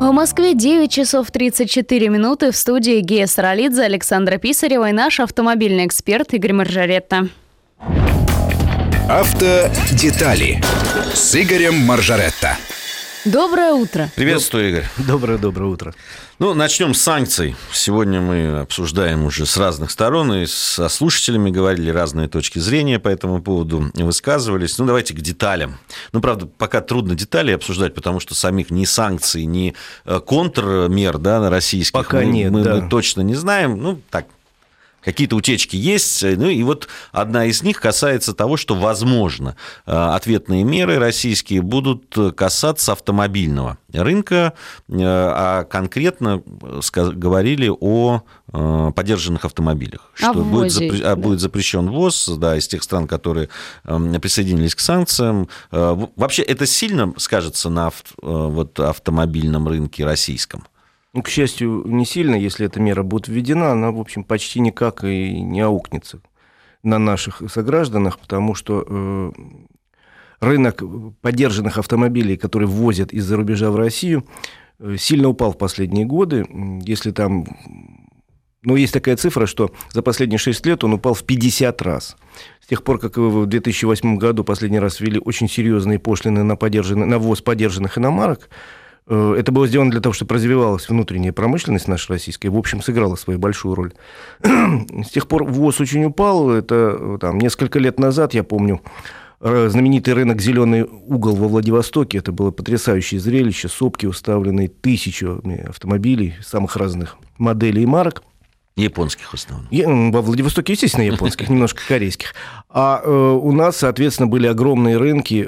В Москве 9 часов 34 минуты. В студии Гея Саралидзе, Александра Писарева и наш автомобильный эксперт Игорь Маржаретто. Автодетали с Игорем Маржаретто. Доброе утро. Приветствую, Игорь. Доброе утро. Начнем с санкций. Сегодня мы обсуждаем уже с разных сторон, и со слушателями говорили, разные точки зрения по этому поводу высказывались. Давайте к деталям. Правда, пока трудно детали обсуждать, потому что самих ни санкций, ни контрмер на российских пока мы точно не знаем. Какие-то утечки есть, одна из них касается того, что, возможно, ответные меры российские будут касаться автомобильного рынка, а конкретно говорили о подержанных автомобилях, что будет запрещен ввоз из тех стран, которые присоединились к санкциям. Вообще это сильно скажется на автомобильном рынке российском? К счастью, не сильно, если эта мера будет введена, она, в общем, почти никак и не аукнется на наших согражданах, потому что рынок подержанных автомобилей, которые ввозят из-за рубежа в Россию, сильно упал в последние годы. Если там, есть такая цифра, что за последние 6 лет он упал в 50 раз. С тех пор, как в 2008 году последний раз ввели очень серьезные пошлины на ввоз подержанных иномарок, это было сделано для того, чтобы развивалась внутренняя промышленность наша российская, в общем, сыграла свою большую роль. С тех пор ввоз очень упал. Это несколько лет назад, я помню, знаменитый рынок «Зеленый угол» во Владивостоке. Это было потрясающее зрелище. Сопки, уставленные тысячами автомобилей самых разных моделей и марок. Японских в основном. Во Владивостоке, естественно, японских, немножко корейских. А у нас, соответственно, были огромные рынки,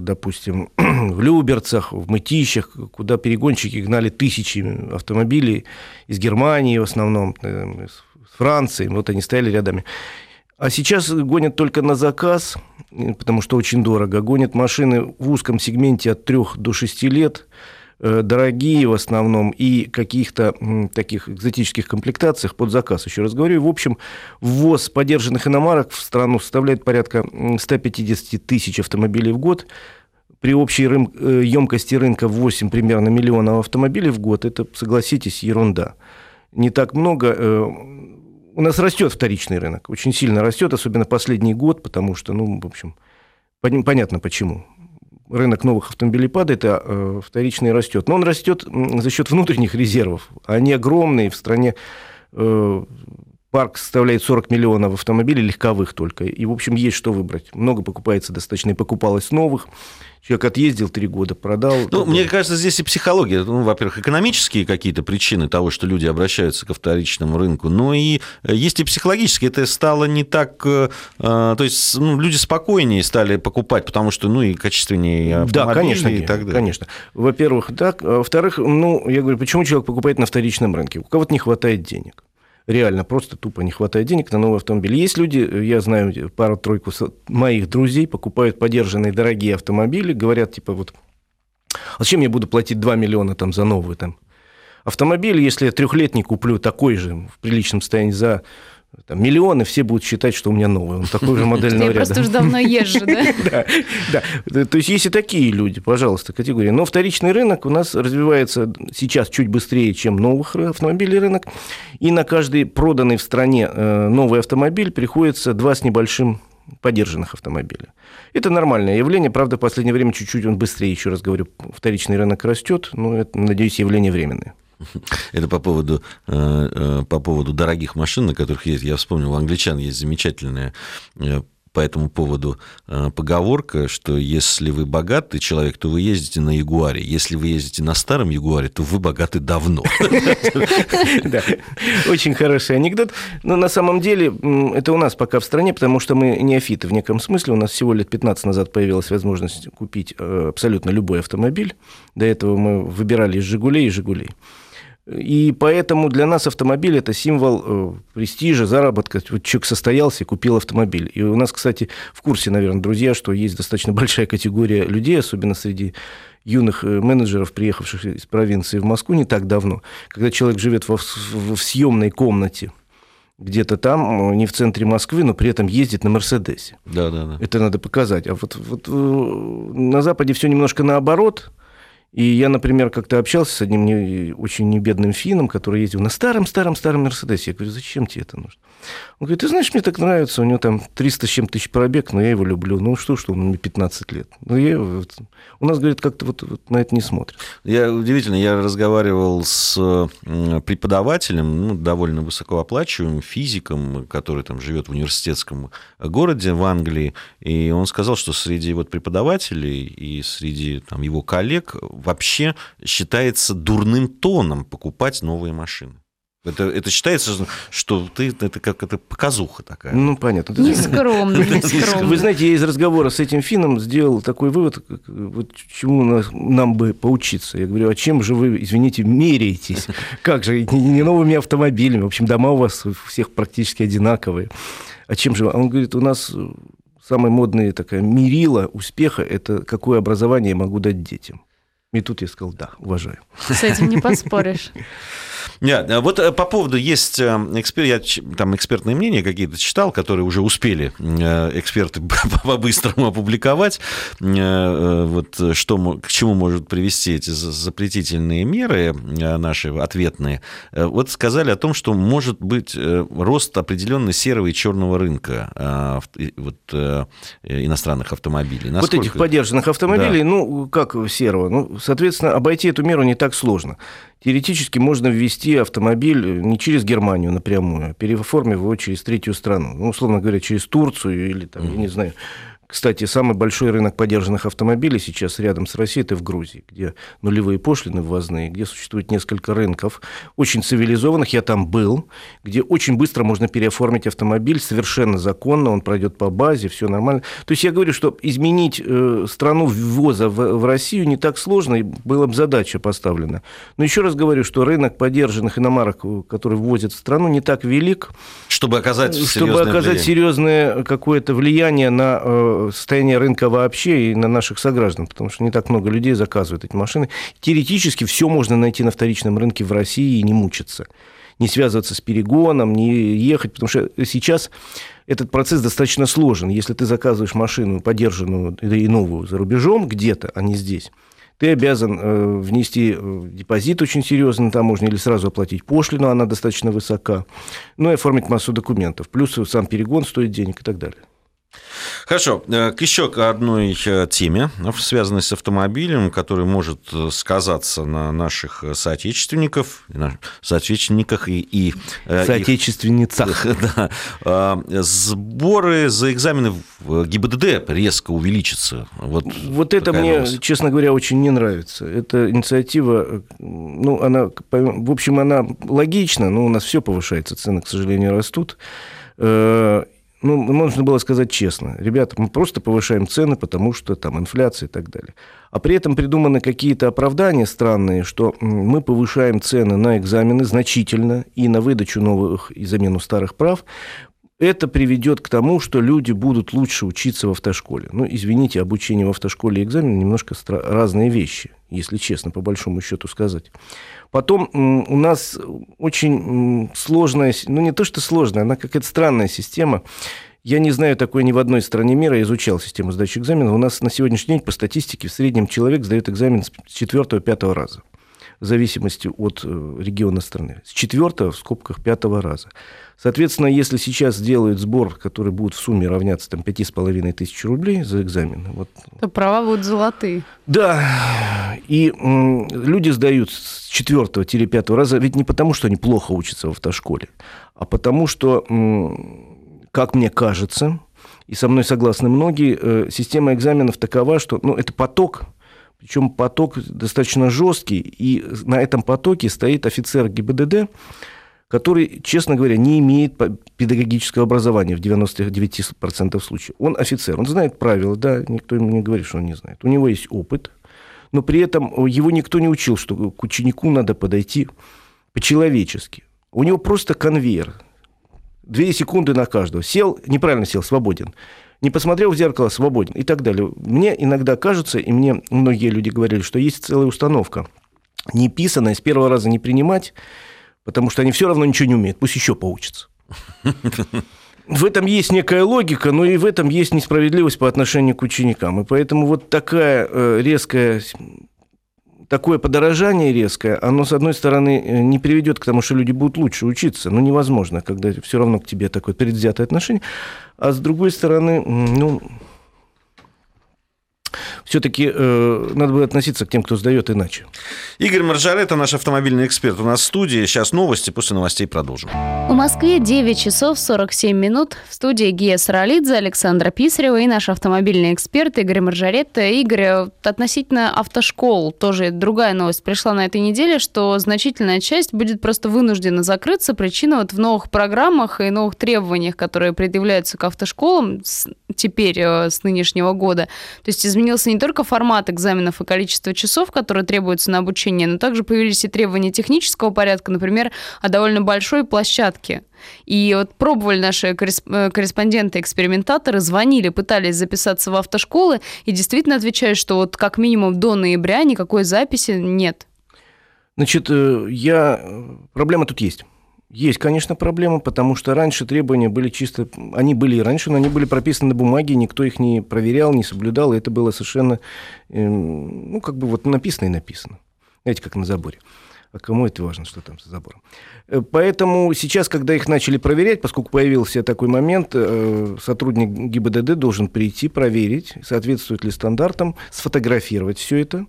допустим, в Люберцах, в Мытищах, куда перегонщики гнали тысячи автомобилей из Германии в основном, из Франции. Они стояли рядами. А сейчас гонят только на заказ, потому что очень дорого. Гонят машины в узком сегменте от 3 до 6 лет. Дорогие в основном и каких-то таких экзотических комплектациях под заказ, еще раз говорю. В общем, ввоз подержанных иномарок в страну составляет порядка 150 тысяч автомобилей в год. При общей емкости рынка 8 примерно миллионов автомобилей в год, это, согласитесь, ерунда. Не так много. У нас растет вторичный рынок, очень сильно растет, особенно последний год, потому что, понятно почему. Рынок новых автомобилей падает, а вторичный растет. Но он растет за счет внутренних резервов. Они огромные. В стране парк составляет 40 миллионов автомобилей, легковых только. И, в общем, есть что выбрать. Много покупается достаточно. И покупалось новых. Человек отъездил 3 года, продал. Мне кажется, здесь и психология. Во-первых, экономические какие-то причины того, что люди обращаются ко вторичному рынку, но и есть и психологические. Это стало не так... То есть люди спокойнее стали покупать, потому что, и качественнее автомобили, да, конечно, и так далее. Конечно. Во-первых, так. Во-вторых, я говорю, почему человек покупает на вторичном рынке? У кого-то не хватает денег. Реально, просто тупо не хватает денег на новый автомобиль. Есть люди, я знаю, пару-тройку моих друзей покупают подержанные дорогие автомобили, говорят, а зачем я буду платить 2 миллиона за новый автомобиль, если я 3-летний куплю такой же в приличном состоянии за... миллионы, все будут считать, что у меня новый. Он такой же модельного ряда. Я просто уже давно езжу, да? Да. То есть есть и такие люди, пожалуйста, категории. Но вторичный рынок у нас развивается сейчас чуть быстрее, чем новых автомобилей рынок. И на каждый проданный в стране новый автомобиль приходится 2 с небольшим подержанных автомобиля. Это нормальное явление. Правда, в последнее время чуть-чуть он быстрее, еще раз говорю, вторичный рынок растет. Но это, надеюсь, явление временное. Это по поводу дорогих машин, на которых ездят. Я вспомнил, у англичан есть замечательная по этому поводу поговорка, что если вы богатый человек, то вы ездите на Ягуаре. Если вы ездите на старом Ягуаре, то вы богаты давно. Да, очень хороший анекдот. Но на самом деле это у нас пока в стране, потому что мы неофиты в неком смысле. У нас всего лет 15 назад появилась возможность купить абсолютно любой автомобиль. До этого мы выбирали из «Жигулей» и «Жигулей». И поэтому для нас автомобиль – это символ престижа, заработка. Человек состоялся и купил автомобиль. И у нас, кстати, в курсе, наверное, друзья, что есть достаточно большая категория людей, особенно среди юных менеджеров, приехавших из провинции в Москву не так давно. Когда человек живет в съемной комнате где-то там, не в центре Москвы, но при этом ездит на «Мерседесе». Да. Это надо показать. А на Западе все немножко наоборот. И я, например, как-то общался с одним очень небедным финном, который ездил на старом-старом-старом Мерседесе. Я говорю, зачем тебе это нужно? Он говорит, ты знаешь, мне так нравится, у него там 300 с чем-то тысяч пробег, но я его люблю. Ну что он мне 15 лет. Ну, я его... У нас, говорит, как-то вот на это не смотрят. Удивительно, я разговаривал с преподавателем, довольно высокооплачиваемым физиком, который там живет в университетском городе в Англии, и он сказал, что среди преподавателей и среди его коллег вообще считается дурным тоном покупать новые машины. Это считается, что это как это показуха такая. Ну, понятно. Нескромно. Вы знаете, я из разговора с этим финном сделал такой вывод, чему нам бы поучиться. Я говорю, а чем же вы, извините, меряетесь? Как же, не новыми автомобилями. В общем, дома у вас у всех практически одинаковые. А чем же? Он говорит, у нас... Самая модная такая мерила успеха – это какое образование я могу дать детям. И тут я сказал, да, уважаю. С этим не поспоришь. Вот по поводу есть экспертные мнения какие-то читал, которые уже успели эксперты по-быстрому опубликовать, к чему может привести эти запретительные меры наши ответные. Вот сказали о том, что может быть рост определенного серого и черного рынка иностранных автомобилей. Насколько... Вот этих подержанных автомобилей, да. Как серого? Соответственно, обойти эту меру не так сложно. Теоретически можно ввести автомобиль не через Германию напрямую, а переоформив его через третью страну. Условно говоря, через Турцию или, я не знаю... Кстати, самый большой рынок подержанных автомобилей сейчас рядом с Россией – это в Грузии, где нулевые пошлины ввозные, где существует несколько рынков, очень цивилизованных, я там был, где очень быстро можно переоформить автомобиль, совершенно законно, он пройдет по базе, все нормально. То есть я говорю, что изменить страну ввоза в Россию не так сложно, и была бы задача поставлена. Но еще раз говорю, что рынок подержанных иномарок, которые ввозят в страну, не так велик, чтобы оказать серьезное какое-то влияние на состояние рынка вообще и на наших сограждан, потому что не так много людей заказывают эти машины. Теоретически все можно найти на вторичном рынке в России и не мучиться, не связываться с перегоном, не ехать, потому что сейчас этот процесс достаточно сложен. Если ты заказываешь машину подержанную и новую за рубежом где-то, а не здесь, ты обязан внести депозит очень серьезный на таможне или сразу оплатить пошлину, она достаточно высока, и оформить массу документов. Плюс сам перегон стоит денег и так далее. Хорошо. К еще одной теме, связанной с автомобилем, которая может сказаться на наших соотечественниках и соотечественницах. Сборы за экзамены в ГИБДД резко увеличатся. Вот это мне, честно говоря, очень не нравится. Эта инициатива, она, в общем, она логична, но у нас все повышается, цены, к сожалению, растут. Можно было сказать честно. Ребята, мы просто повышаем цены, потому что там инфляция и так далее. А при этом придуманы какие-то оправдания странные, что мы повышаем цены на экзамены значительно и на выдачу новых и замену старых прав. Это приведет к тому, что люди будут лучше учиться в автошколе. Извините, обучение в автошколе и экзамен немножко разные вещи, если честно, по большому счету сказать. Потом у нас очень сложная, не то что сложная, она какая-то странная система. Я не знаю такой ни в одной стране мира, я изучал систему сдачи экзамена. У нас на сегодняшний день по статистике в среднем человек сдает экзамен с 4-5 раза, в зависимости от региона страны. С 4 в скобках 5 раза. Соответственно, если сейчас сделают сбор, который будет в сумме равняться 5,5 тысяч рублей за экзамен... То права будут золотые. Да. И люди сдают с 4-5 раза, ведь не потому, что они плохо учатся в автошколе, а потому, что, как мне кажется, и со мной согласны многие, система экзаменов такова, что это поток. Причем поток достаточно жесткий, и на этом потоке стоит офицер ГИБДД, который, честно говоря, не имеет педагогического образования в 99% случаев. Он офицер, он знает правила, да, никто ему не говорит, что он не знает. У него есть опыт, но при этом его никто не учил, что к ученику надо подойти по-человечески. У него просто конвейер. 2 секунды на каждого. Сел, неправильно сел, свободен. Не посмотрел в зеркало, свободен и так далее. Мне иногда кажется, и мне многие люди говорили, что есть целая установка, неписанная, с первого раза не принимать, потому что они все равно ничего не умеют, пусть еще поучатся. В этом есть некая логика, но и в этом есть несправедливость по отношению к ученикам. И поэтому вот такая резкая такое подорожание резкое, оно, с одной стороны, не приведет к тому, что люди будут лучше учиться. Ну, невозможно, когда все равно к тебе такое предвзятое отношение. А с другой стороны, ну, все-таки надо было относиться к тем, кто сдает, иначе. Игорь Маржаретто, наш автомобильный эксперт, у нас в студии. Сейчас новости, после новостей продолжим. В Москве 9 часов 47 минут. В студии Гея Саралидзе, Александра Писарева и наш автомобильный эксперт Игорь Маржаретто. Игорь, относительно автошкол тоже другая новость пришла на этой неделе, что значительная часть будет просто вынуждена закрыться. Причина вот в новых программах и новых требованиях, которые предъявляются к автошколам теперь с нынешнего года. То есть изменился не только формат экзаменов и количество часов, которые требуются на обучение, но также появились и требования технического порядка, например, о довольно большой площадке. И вот пробовали наши корреспонденты-экспериментаторы, звонили, пытались записаться в автошколы, и действительно отвечают, что вот как минимум до ноября никакой записи нет. Значит, проблема тут есть. Есть, конечно, проблема, потому что раньше требования были чисто... Они были и раньше, но они были прописаны на бумаге, никто их не проверял, не соблюдал, и это было совершенно... Ну, как бы вот написано и написано. Знаете, как на заборе. А кому это важно, что там за забором? Поэтому сейчас, когда их начали проверять, поскольку появился такой момент, сотрудник ГИБДД должен прийти, проверить, соответствует ли стандартам, сфотографировать все это,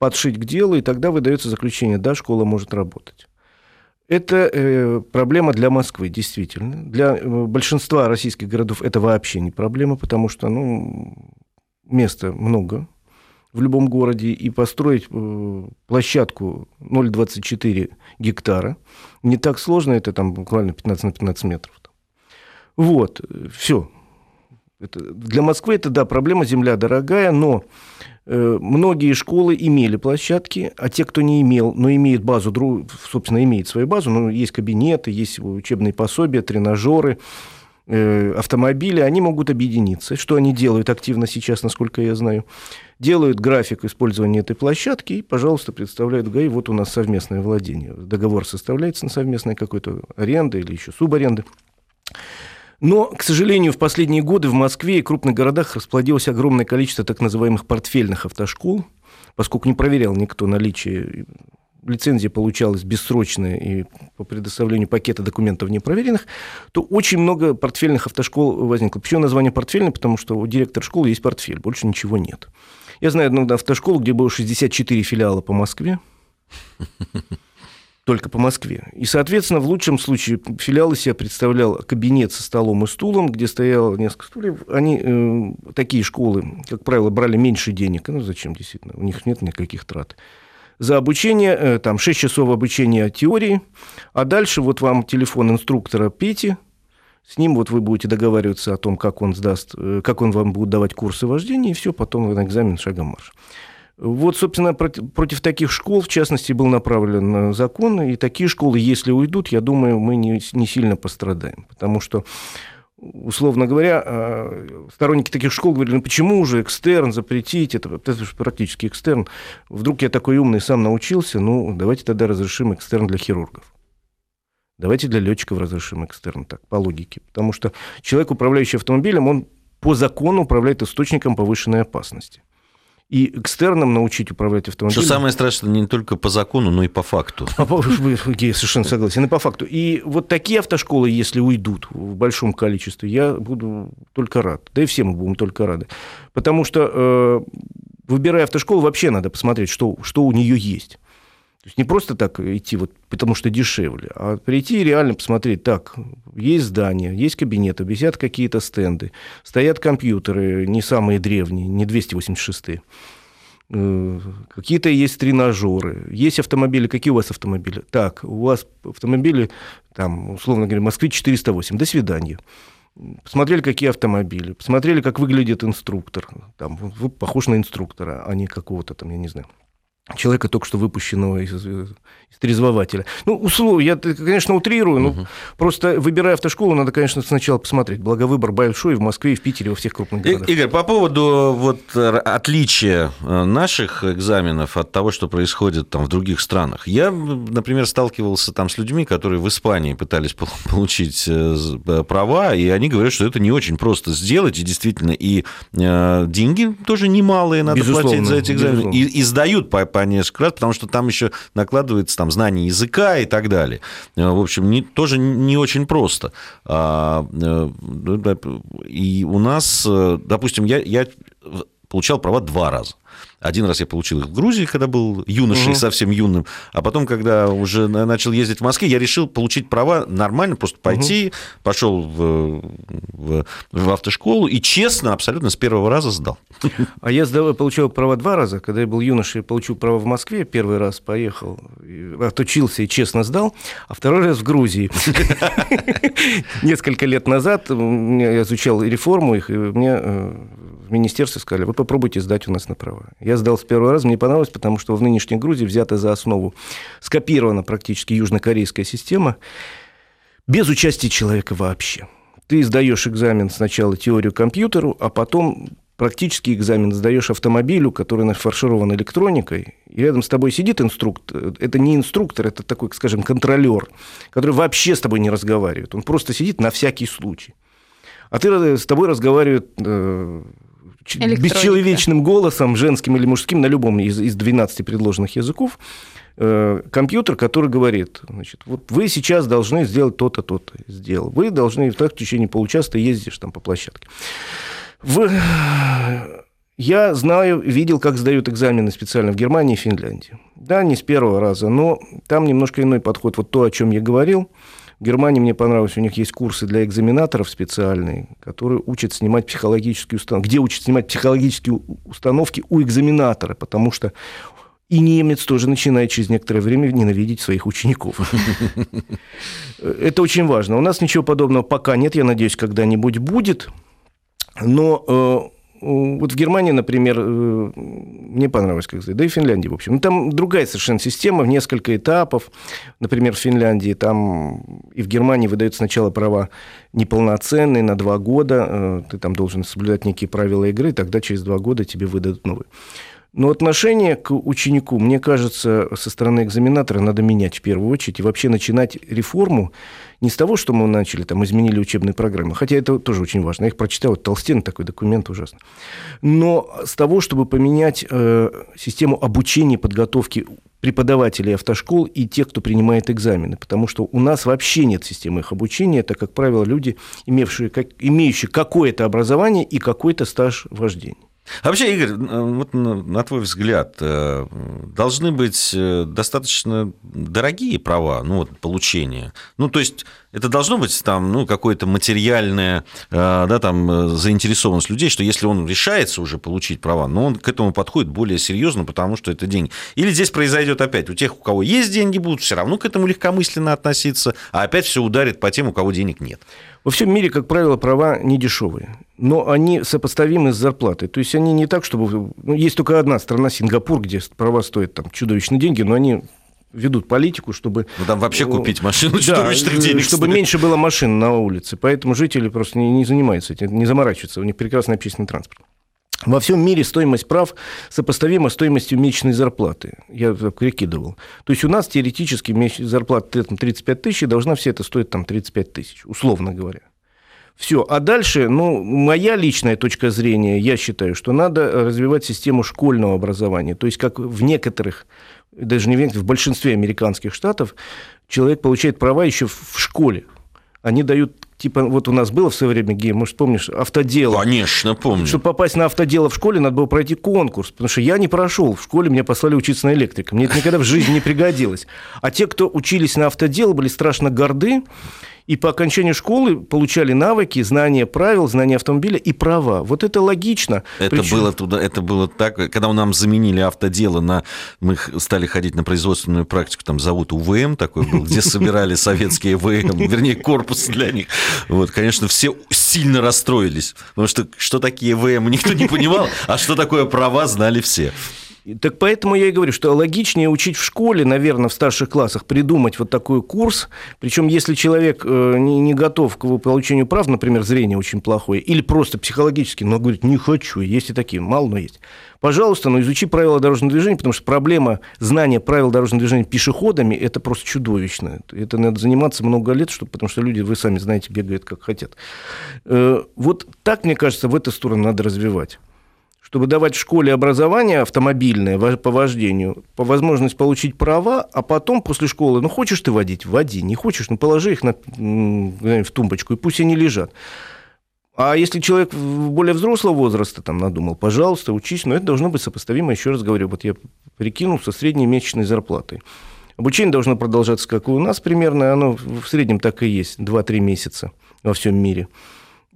подшить к делу, и тогда выдается заключение, да, школа может работать. Это проблема для Москвы, действительно. Для большинства российских городов это вообще не проблема, потому что места много в любом городе, и построить площадку 0,24 гектара не так сложно, это там буквально 15 на 15 метров. Вот, все. Для Москвы это, да, проблема, земля дорогая, но многие школы имели площадки, а те, кто не имел, но имеет базу, собственно, имеет свою базу, но есть кабинеты, есть учебные пособия, тренажеры, автомобили, они могут объединиться. Что они делают активно сейчас, насколько я знаю? Делают график использования этой площадки и, пожалуйста, представляют в ГАИ, вот у нас совместное владение. Договор составляется на совместное какой-то аренды или еще субаренды. Но, к сожалению, в последние годы в Москве и крупных городах расплодилось огромное количество так называемых портфельных автошкол, поскольку не проверял никто наличие, лицензия получалась бессрочная и по предоставлению пакета документов непроверенных, то очень много портфельных автошкол возникло. Почему название портфельное? Потому что у директора школы есть портфель, больше ничего нет. Я знаю одну автошколу, где было 64 филиала по Москве. Только по Москве. И, соответственно, в лучшем случае филиал из себя представлял кабинет со столом и стулом, где стояло несколько стульев. Они, такие школы, как правило, брали меньше денег. Ну, зачем, действительно? У них нет никаких трат. За обучение, там, 6 часов обучения теории, а дальше вот вам телефон инструктора Пети, с ним вот вы будете договариваться о том, как он сдаст, как он вам будет давать курсы вождения, и все, потом на экзамен шагом марш. Вот, собственно, против таких школ, в частности, был направлен закон, и такие школы, если уйдут, я думаю, мы не сильно пострадаем, потому что, условно говоря, сторонники таких школ говорили, ну почему же экстерн запретить, это же практически экстерн, вдруг я такой умный сам научился, ну давайте тогда разрешим экстерн для хирургов. Давайте для летчиков разрешим экстерн, так, по логике, потому что человек, управляющий автомобилем, он по закону управляет источником повышенной опасности. И экстерном научить управлять автомобилем. Что самое страшное, не только по закону, но и по факту. Я совершенно согласен, и по факту. И вот такие автошколы, если уйдут в большом количестве, я буду только рад. Да и все мы будем только рады. Потому что, выбирая автошколу, вообще надо посмотреть, что у нее есть. То есть не просто так идти, вот, потому что дешевле, а прийти и реально посмотреть, так, есть здания, есть кабинеты, висят какие-то стенды, стоят компьютеры, не самые древние, не 286-е, какие-то есть тренажеры, есть автомобили, какие у вас автомобили? Так, у вас автомобили, там, условно говоря, «Москвич 408», до свидания. Посмотрели, какие автомобили, посмотрели, как выглядит инструктор, там, вы похож на инструктора, а не какого-то там, я не знаю, человека, только что выпущенного из трезвователя. Ну, условно, я, конечно, утрирую, но просто выбирая автошколу, надо, конечно, сначала посмотреть. Благо, выбор большой в Москве, и в Питере, и во всех крупных городах. Игорь, по поводу вот отличия наших экзаменов от того, что происходит там в других странах. Я, например, сталкивался там с людьми, которые в Испании пытались получить права, и они говорят, что это не очень просто сделать, и действительно, и деньги тоже немалые надо платить за эти экзамены, и сдают по компания «Скрат», потому что там еще накладывается там, знание языка и так далее. В общем, тоже не очень просто. И у нас, допустим, я получал права 2 раза. Один раз я получил их в Грузии, когда был юношей, совсем юным. А потом, когда уже начал ездить в Москве, я решил получить права нормально, просто пойти, пошел в автошколу и честно, абсолютно с первого раза сдал. А я получил права 2 раза. Когда я был юношей, получил права в Москве. Первый раз поехал, отучился и честно сдал. А второй раз в Грузии. Несколько лет назад я изучал реформу их, и мне в министерстве сказали, вы попробуйте сдать у нас на права. Я сдал с первого раза, мне понравилось, потому что в нынешней Грузии взята за основу, скопирована практически южнокорейская система, без участия человека вообще. Ты сдаешь экзамен сначала теорию компьютеру, а потом практически экзамен сдаешь автомобилю, который нафарширован электроникой, и рядом с тобой сидит инструктор. Это не инструктор, это такой, скажем, контролер, который вообще с тобой не разговаривает. Он просто сидит на всякий случай. А ты, с тобой разговаривает... бесчеловечным голосом, женским или мужским, на любом из 12 предложенных языков, компьютер, который говорит, значит, вот вы сейчас должны сделать то-то, то-то. Сделал. Вы должны так в течение получаса, ты ездишь там по площадке. Я знаю, видел, как сдают экзамены специально в Германии и Финляндии. Да, не с первого раза, но там немножко иной подход. Вот то, о чем я говорил. В Германии мне понравилось, у них есть курсы для экзаменаторов специальные, которые учат снимать психологические установки. Где учат снимать психологические установки у экзаменатора, потому что и немец тоже начинает через некоторое время ненавидеть своих учеников. Это очень важно. У нас ничего подобного пока нет, я надеюсь, когда-нибудь будет. Но вот в Германии, например, мне понравилось, как сказать, да и в Финляндии, в общем. Там другая совершенно система, в несколько этапов. Например, в Финляндии там и в Германии выдают сначала права неполноценные на 2 года. Ты там должен соблюдать некие правила игры, тогда через 2 года тебе выдадут новые. Но отношение к ученику, мне кажется, со стороны экзаменатора надо менять в первую очередь и вообще начинать реформу не с того, что мы начали, там, изменили учебные программы, хотя это тоже очень важно. Я их прочитал, вот Толстин, такой документ ужасный. Но с того, чтобы поменять систему обучения и подготовки преподавателей автошкол и тех, кто принимает экзамены, потому что у нас вообще нет системы их обучения. Это, как правило, люди, имеющие какое-то образование и какой-то стаж вождения. А вообще, Игорь, вот на твой взгляд, должны быть достаточно дорогие права, ну, вот, получения. Ну, то есть, это должно быть там, ну, какое-то материальное, да, там, заинтересованность людей, что если он решается уже получить права, но он к этому подходит более серьезно, потому что это деньги. Или здесь произойдет опять, у тех, у кого есть деньги, будут все равно к этому легкомысленно относиться, а опять все ударит по тем, у кого денег нет. Во всем мире, как правило, права не дешевые, но они сопоставимы с зарплатой. То есть они не так, чтобы... Ну, есть только одна страна, Сингапур, где права стоят там чудовищные деньги, но они ведут политику, чтобы... Ну, там вообще купить машину чудовищных денег. Чтобы меньше было машин на улице. Поэтому жители просто не занимаются этим, не заморачиваются. У них прекрасный общественный транспорт. Во всем мире стоимость прав сопоставима стоимостью месячной зарплаты. Я прикидывал. То есть у нас теоретически зарплата 35 тысяч, и должна вся это стоить там, 35 тысяч, условно говоря. Все. А дальше, ну, моя личная точка зрения, я считаю, что надо развивать систему школьного образования. То есть как в некоторых, даже не в некоторых, в большинстве американских штатов человек получает права еще в школе. Они дают, типа, вот у нас было в свое время, Гей, может, помнишь, автодело. Конечно, помню. Чтобы попасть на автодело в школе, надо было пройти конкурс, потому что я не прошел. В школе меня послали учиться на электрика. Мне это никогда в жизни не пригодилось. А те, кто учились на автодело, были страшно горды, и по окончанию школы получали навыки, знания правил, знания автомобиля и права. Вот это логично. Это было так, когда нам заменили автодело на... Мы стали ходить на производственную практику, там завод УВМ такой был, где собирали советские ВМ, вернее, корпус для них. Вот, конечно, все сильно расстроились, потому что такие ВМ никто не понимал, а что такое права, знали все. Так поэтому я и говорю, что логичнее учить в школе, наверное, в старших классах, придумать вот такой курс. Причем, если человек не готов к получению прав, например, зрение очень плохое, или просто психологически, но говорит, не хочу, есть и такие, мало, но есть. Пожалуйста, но изучи правила дорожного движения, потому что проблема знания правил дорожного движения пешеходами – это просто чудовищно. Это надо заниматься много лет, потому что люди, вы сами знаете, бегают как хотят. Вот так, мне кажется, в эту сторону надо развивать. чтобы давать в школе образование автомобильное по вождению, по возможность получить права, а потом после школы, ну, хочешь ты водить, води, не хочешь, ну, положи их в тумбочку, и пусть они лежат. А если человек более взрослого возраста там надумал, пожалуйста, учись, но это должно быть сопоставимо, еще раз говорю, вот я прикинул, со средней месячной зарплатой. Обучение должно продолжаться, как и у нас примерно, оно в среднем так и есть, 2-3 месяца во всем мире,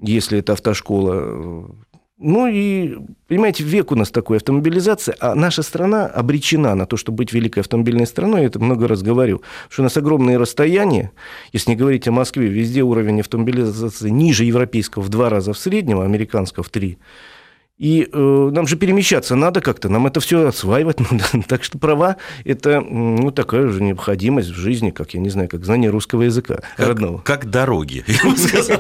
если это автошкола. Ну и, понимаете, век у нас такой автомобилизации, а наша страна обречена на то, чтобы быть великой автомобильной страной, я это много раз говорю, что у нас огромные расстояния, если не говорить о Москве, везде уровень автомобилизации ниже европейского в 2 раза в среднем, а американского в 3. И нам же перемещаться надо как-то, нам это все осваивать надо. Так что права – это ну, такая же необходимость в жизни, как, я не знаю, как знание русского языка родного. Как дороги, я бы сказал.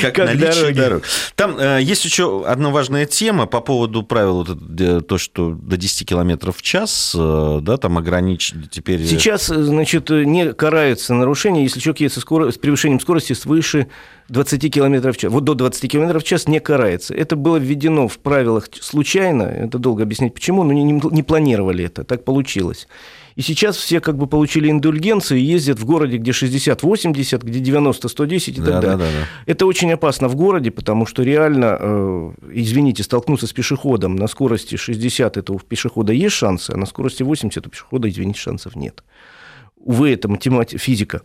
Как наличие дорог. Там есть еще одна важная тема по поводу правил, то, что до 10 километров в час, да, там ограничено теперь... Сейчас, значит, не карается нарушение, если человек едет с превышением скорости свыше 20 километров в час. Вот до 20 километров в час не карается. Это было введено в правилах случайно, это долго объяснять почему, но не планировали это, так получилось. И сейчас все как бы получили индульгенцию и ездят в городе, где 60-80, где 90-110 и так далее. Это очень опасно в городе, потому что реально, извините, столкнуться с пешеходом на скорости 60 этого пешехода есть шансы, а на скорости 80 у пешехода, извините, шансов нет. Увы, это математика, физика.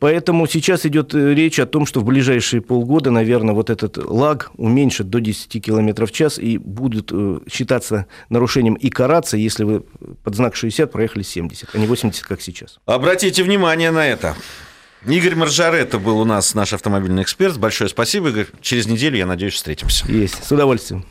Поэтому сейчас идет речь о том, что в ближайшие полгода, наверное, вот этот лаг уменьшит до 10 км в час и будут считаться нарушением и караться, если вы под знак 60 проехали 70, а не 80, как сейчас. Обратите внимание на это. Игорь Маржаретто был у нас, наш автомобильный эксперт. Большое спасибо, Игорь. Через неделю, я надеюсь, встретимся. Есть, с удовольствием.